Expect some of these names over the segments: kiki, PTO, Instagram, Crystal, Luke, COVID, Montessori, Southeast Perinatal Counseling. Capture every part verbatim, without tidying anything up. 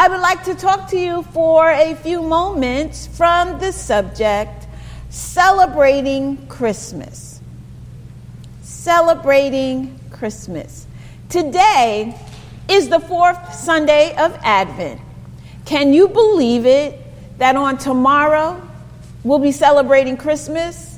I would like to talk to you for a few moments from the subject, Celebrating Christmas. Celebrating Christmas. Today is the fourth Sunday of Advent. Can you believe it that on tomorrow we'll be celebrating Christmas?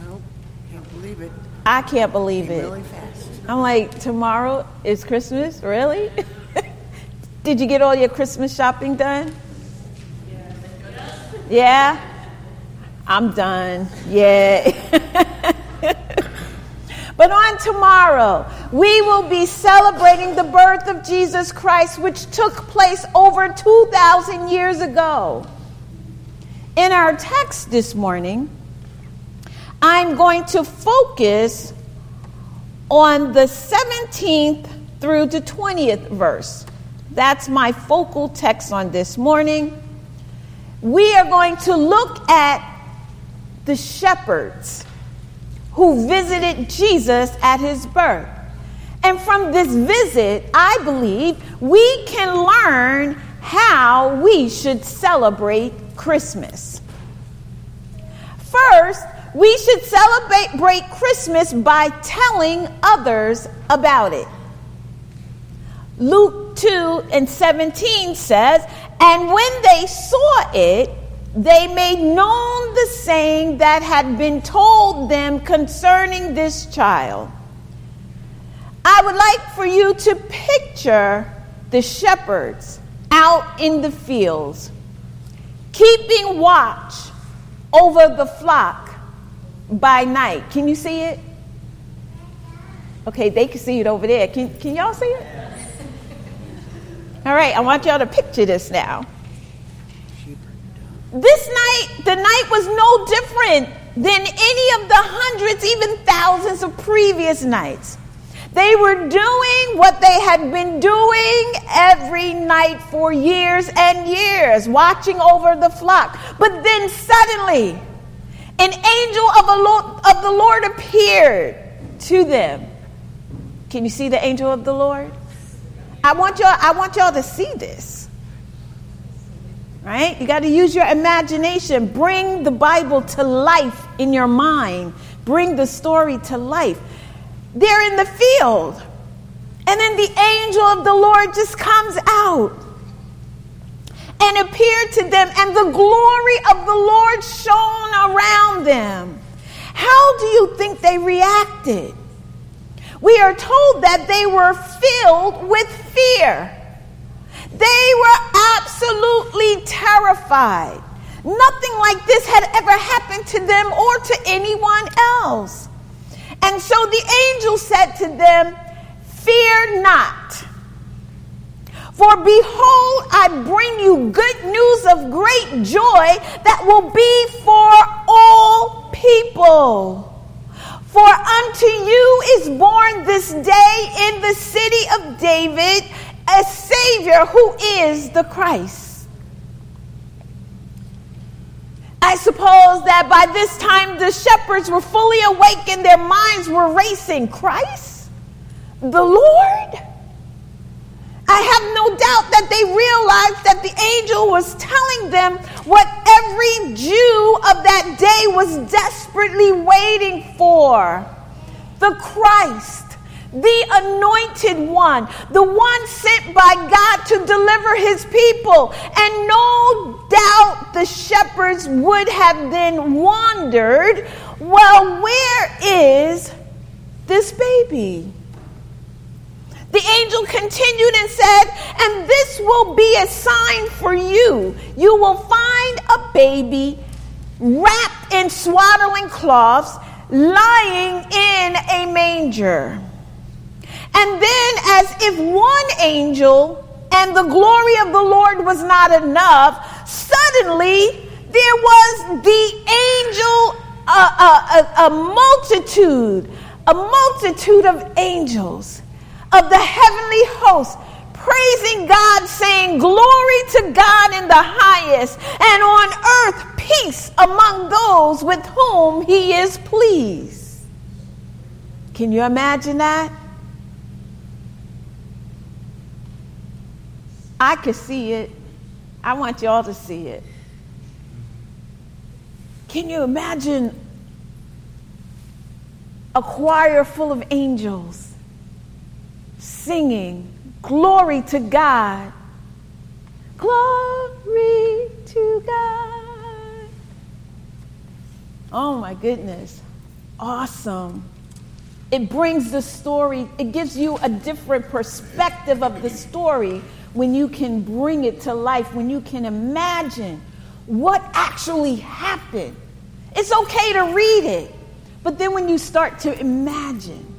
No, can't believe it. I can't believe it. Really fast. I'm like, tomorrow is Christmas? Really? Did you get all your Christmas shopping done? Yeah. Yeah? I'm done. Yeah. But on tomorrow, we will be celebrating the birth of Jesus Christ, which took place over two thousand years ago. In our text this morning, I'm going to focus on the seventeenth through the twentieth verse. That's my focal text on this morning. We are going to look at the shepherds who visited Jesus at his birth. And from this visit, I believe, we can learn how we should celebrate Christmas. First, we should celebrate Christmas by telling others about it. Luke two and seventeen says, "And when they saw it, they made known the saying that had been told them concerning this child." I would like for you to picture the shepherds out in the fields, keeping watch over the flock by night. Can you see it? Okay, they can see it over there. Can, can y'all see it? All right, I want y'all to picture this now. This night, the night was no different than any of the hundreds, even thousands of previous nights. They were doing what they had been doing every night for years and years, watching over the flock. But then suddenly, an angel of, a Lord, of the Lord appeared to them. Can you see the angel of the Lord? I want y'all, I want y'all to see this. Right? You got to use your imagination. Bring the Bible to life in your mind. Bring the story to life. They're in the field. And then the angel of the Lord just comes out and appeared to them. And the glory of the Lord shone around them. How do you think they reacted? We are told that they were filled with fear. They were absolutely terrified. Nothing like this had ever happened to them or to anyone else. And so the angel said to them, "Fear not, for behold, I bring you good news of great joy that will be for all people. For unto you is born this day in the city of David a Savior who is the Christ." I suppose that by this time the shepherds were fully awake and their minds were racing. Christ? The Lord? I have no doubt that they realized that the angel was telling them what every Jew of that day was desperately waiting for. The Christ. The anointed one, the one sent by God to deliver his people. And no doubt the shepherds would have then wondered, well, where is this baby? The angel continued and said, "And this will be a sign for you. You will find a baby wrapped in swaddling cloths, lying in a manger." And then, as if one angel and the glory of the Lord was not enough, suddenly there was the angel, a, a, a, a multitude, a multitude of angels of the heavenly host, praising God, saying, "Glory to God in the highest, and on earth peace among those with whom he is pleased." Can you imagine that? I could see it. I want y'all to see it. Can you imagine a choir full of angels singing, glory to God, glory to God. Oh my goodness, awesome. It brings the story, it gives you a different perspective of the story when you can bring it to life, when you can imagine what actually happened. It's okay to read it, but then when you start to imagine,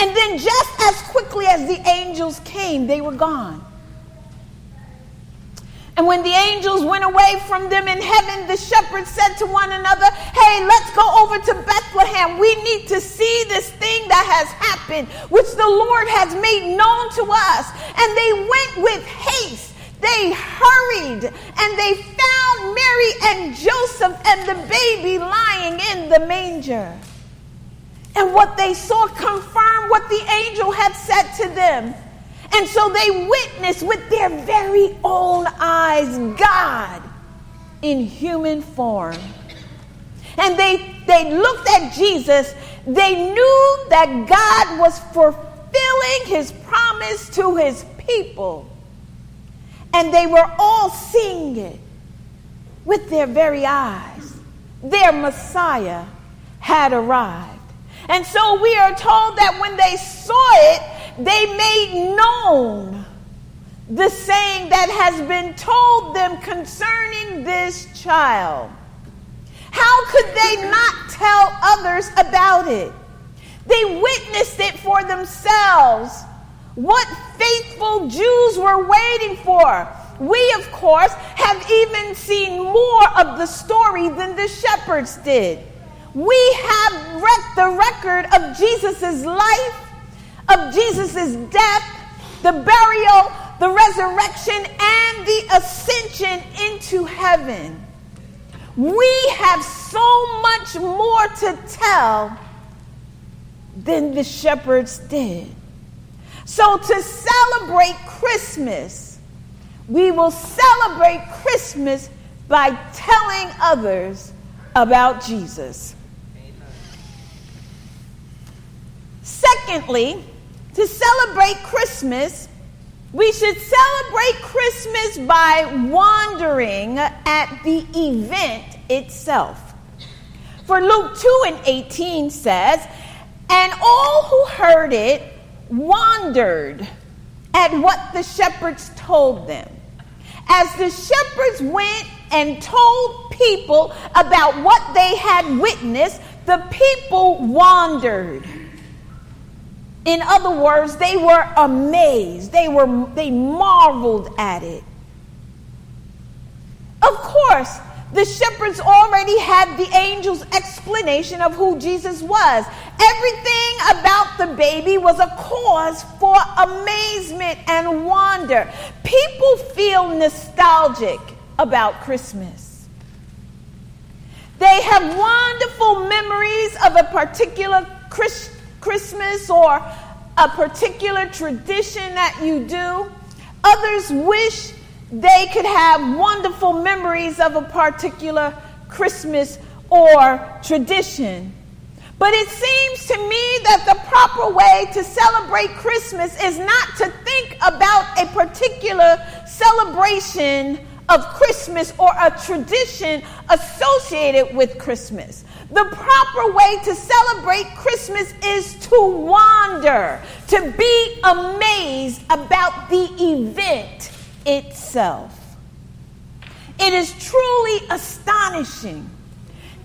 and then just as quickly as the angels came, they were gone. And when the angels went away from them in heaven, the shepherds said to one another, hey, let's go over to Bethlehem. We need to see this thing that has happened, which the Lord has made known to us. And they went with haste. They hurried, and they found Mary and Joseph and the baby lying in the manger. And what they saw confirmed what the angel had said to them. And so they witnessed with their very own eyes God in human form. And they, they looked at Jesus. They knew that God was fulfilling his promise to his people. And they were all seeing it with their very eyes. Their Messiah had arrived. And so we are told that when they saw it, they made known the saying that has been told them concerning this child. How could they not tell others about it? They witnessed it for themselves. What faithful Jews were waiting for. We, of course, have even seen more of the story than the shepherds did. We have read the record of Jesus' life, of Jesus' death, the burial, the resurrection, and the ascension into heaven. We have so much more to tell than the shepherds did. So to celebrate Christmas, we will celebrate Christmas by telling others about Jesus. Amen. Secondly, to celebrate Christmas, we should celebrate Christmas by wondering at the event itself. For Luke two and eighteen says, and all who heard it wondered at what the shepherds told them. As the shepherds went and told people about what they had witnessed, the people wondered. In other words, they were amazed. They were they marveled at it. Of course, the shepherds already had the angel's explanation of who Jesus was. Everything about the baby was a cause for amazement and wonder. People feel nostalgic about Christmas. They have wonderful memories of a particular Christ- Christmas or a particular tradition that you do. Others wish they could have wonderful memories of a particular Christmas or tradition. But it seems to me that the proper way to celebrate Christmas is not to think about a particular celebration of Christmas or a tradition associated with Christmas. The proper way to celebrate Christmas is to wonder, to be amazed about the event itself. It is truly astonishing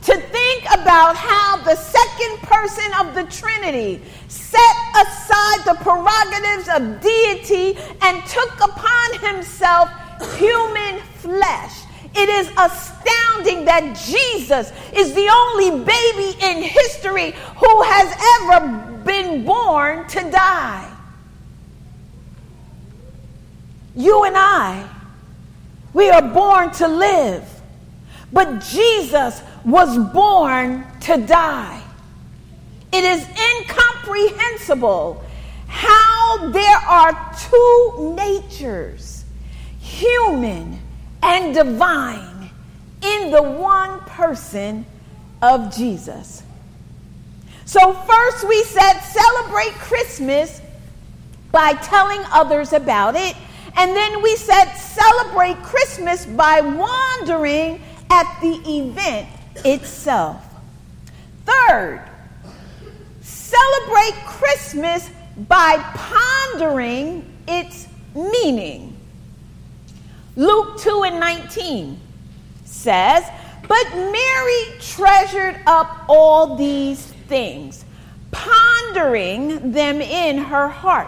to think about how the second person of the Trinity set aside the prerogatives of deity and took upon himself human flesh. It is astounding that Jesus is the only baby in history who has ever been born to die. You and I, we are born to live, but Jesus was born to die. It is incomprehensible how there are two natures human and divine in the one person of Jesus. So first we said celebrate Christmas by telling others about it. And then we said celebrate Christmas by wondering at the event itself. Third, celebrate Christmas by pondering its meaning. Luke two and nineteen says, "But Mary treasured up all these things, pondering them in her heart."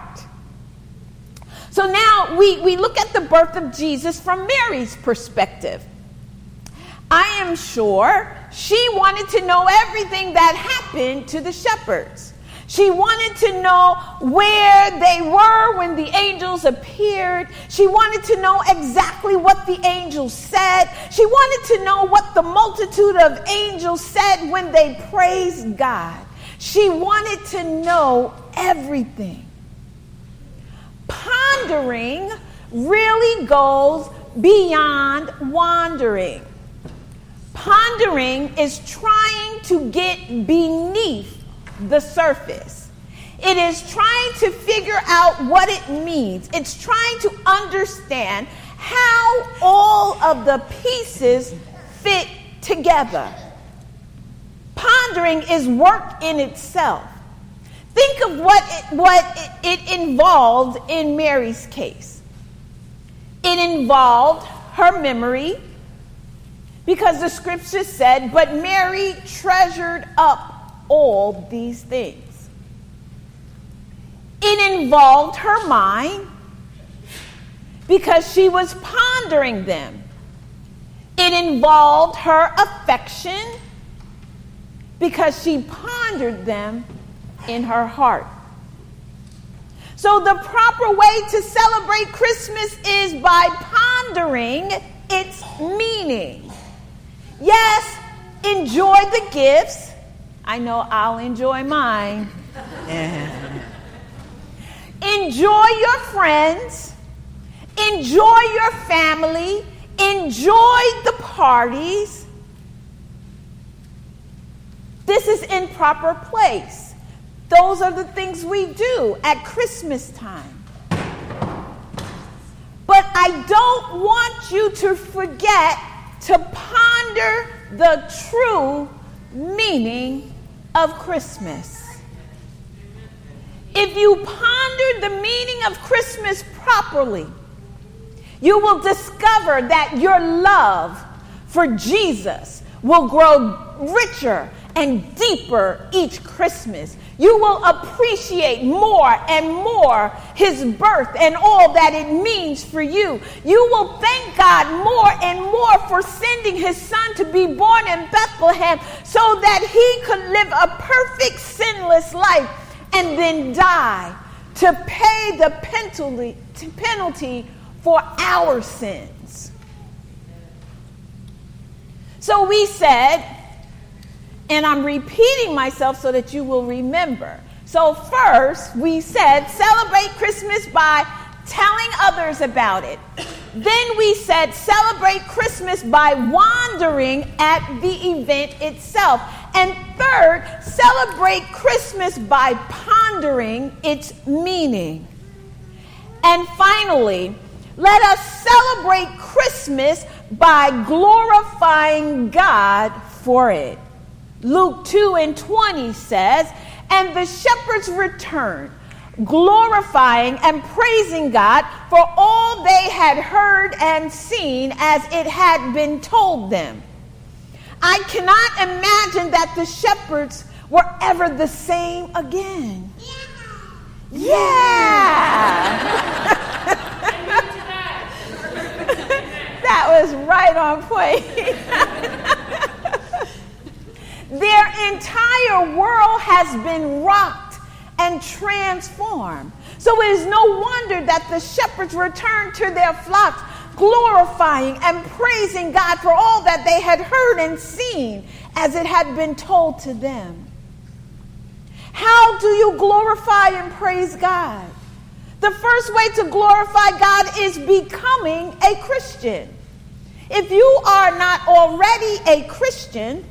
So now we, we look at the birth of Jesus from Mary's perspective. I am sure she wanted to know everything that happened to the shepherds. She wanted to know where they were when the angels appeared. She wanted to know exactly what the angels said. She wanted to know what the multitude of angels said when they praised God. She wanted to know everything. Pondering really goes beyond wandering. Pondering is trying to get beneath the surface. It is trying to figure out what it means. It's trying to understand how all of the pieces fit together. Pondering is work in itself. Think of what it, what it, it involved in Mary's case. It involved her memory, because the scripture said, "But Mary treasured up all these things." It involved her mind, because she was pondering them. It involved her affection, because she pondered them in her heart. So the proper way to celebrate Christmas is by pondering its meaning. Yes, enjoy the gifts. I know I'll enjoy mine. Enjoy your friends. Enjoy your family. Enjoy the parties. This is in proper place. Those are the things we do at Christmas time. But I don't want you to forget to ponder the true meaning of Christmas. If you ponder the meaning of Christmas properly, you will discover that your love for Jesus will grow richer and deeper each Christmas. You will appreciate more and more his birth and all that it means for you. You will thank God more and more for sending his son to be born in Bethlehem so that he could live a perfect, sinless life and then die to pay the penalty, penalty for our sins. So we said, and I'm repeating myself so that you will remember. So first, we said celebrate Christmas by telling others about it. Then we said celebrate Christmas by wondering at the event itself. And third, celebrate Christmas by pondering its meaning. And finally, let us celebrate Christmas by glorifying God for it. Luke two and twenty says, "And the shepherds returned, glorifying and praising God for all they had heard and seen as it had been told them." I cannot imagine that the shepherds were ever the same again. Yeah! Yeah. That was right on point. Their entire world has been rocked and transformed. So it is no wonder that the shepherds returned to their flocks, glorifying and praising God for all that they had heard and seen as it had been told to them. How do you glorify and praise God? The first way to glorify God is becoming a Christian. If you are not already a Christian,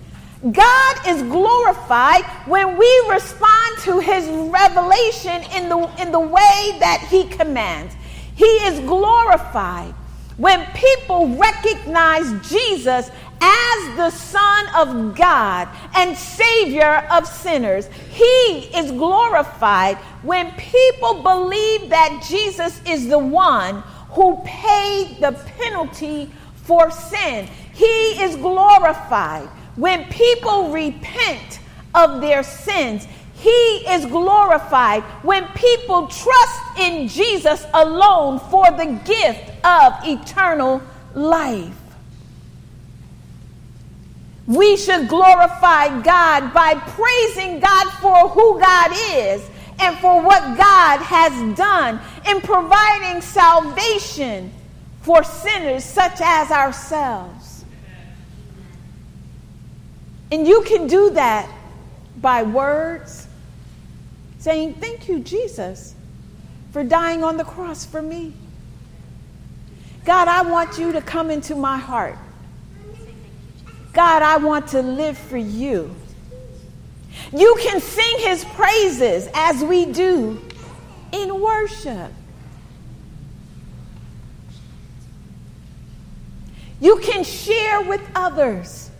God is glorified when we respond to his revelation in the, in the way that he commands. He is glorified when people recognize Jesus as the Son of God and Savior of sinners. He is glorified when people believe that Jesus is the one who paid the penalty for sin. He is glorified when people repent of their sins. He is glorified when people trust in Jesus alone for the gift of eternal life. We should glorify God by praising God for who God is and for what God has done in providing salvation for sinners such as ourselves. And you can do that by words, saying, thank you, Jesus, for dying on the cross for me. God, I want you to come into my heart. God, I want to live for you. You can sing his praises as we do in worship. You can share with others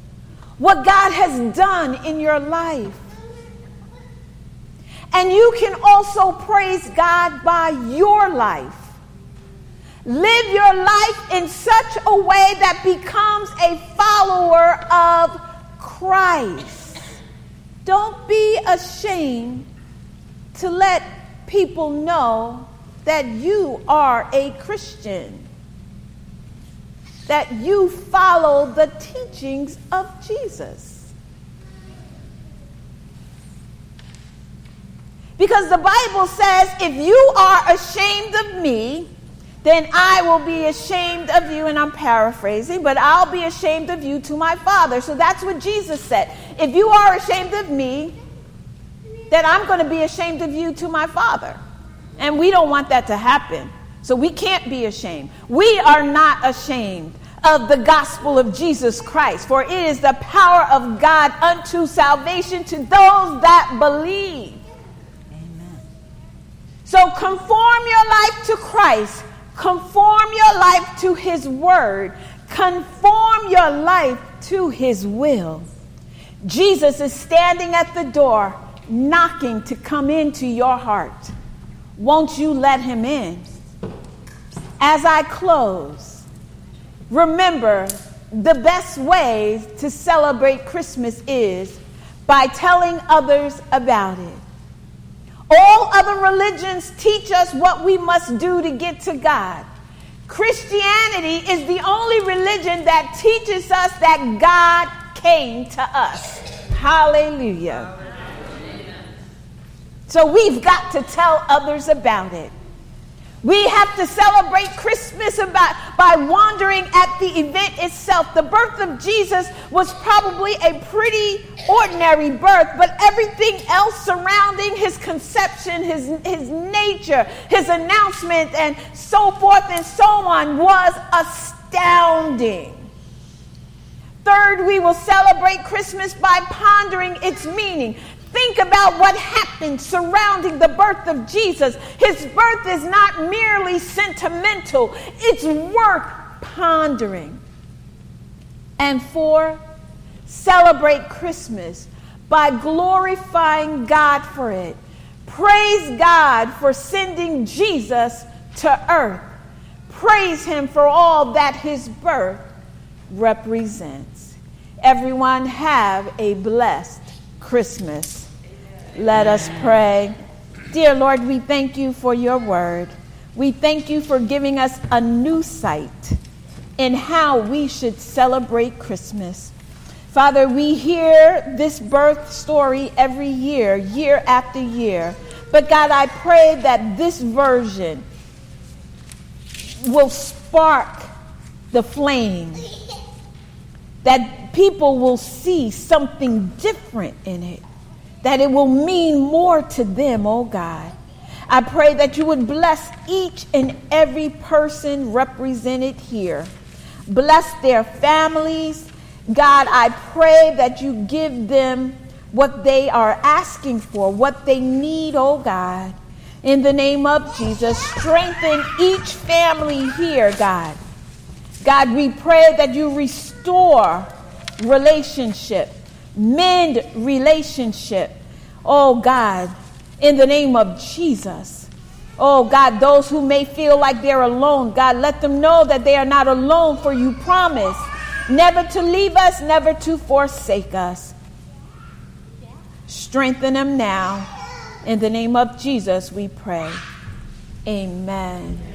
what God has done in your life. And you can also praise God by your life. Live your life in such a way that becomes a follower of Christ. Don't be ashamed to let people know that you are a Christian, that you follow the teachings of Jesus. Because the Bible says, if you are ashamed of me, then I will be ashamed of you, and I'm paraphrasing, but I'll be ashamed of you to my Father. So that's what Jesus said. If you are ashamed of me, then I'm going to be ashamed of you to my Father. And we don't want that to happen. So we can't be ashamed. We are not ashamed of the gospel of Jesus Christ, for it is the power of God unto salvation to those that believe. Amen. So conform your life to Christ. Conform your life to his word. Conform your life to his will. Jesus is standing at the door, knocking to come into your heart. Won't you let him in? As I close, remember the best way to celebrate Christmas is by telling others about it. All other religions teach us what we must do to get to God. Christianity is the only religion that teaches us that God came to us. Hallelujah. Hallelujah. So we've got to tell others about it. We have to celebrate Christmas about, by wandering at the event itself. The birth of Jesus was probably a pretty ordinary birth, but everything else surrounding his conception, his, his nature, his announcement, and so forth and so on was astounding. Third, we will celebrate Christmas by pondering its meaning. Think about what happened surrounding the birth of Jesus. His birth is not merely sentimental. It's worth pondering. And four, celebrate Christmas by glorifying God for it. Praise God for sending Jesus to earth. Praise him for all that his birth represents. Everyone have a blessed Christmas. Let us pray. Dear Lord, we thank you for your word. We thank you for giving us a new sight in how we should celebrate Christmas. Father, we hear this birth story every year, year after year. But God, I pray that this version will spark the flame, that people will see something different in it, that it will mean more to them, oh God. I pray that you would bless each and every person represented here. Bless their families. God, I pray that you give them what they are asking for, what they need, oh God. In the name of Jesus, strengthen each family here, God. God, we pray that you restore relationship, mend relationship, oh God, in the name of Jesus. Oh God, those who may feel like they're alone, God, let them know that they are not alone, for you promise never to leave us, never to forsake us. Strengthen them now. In the name of Jesus, we pray. Amen.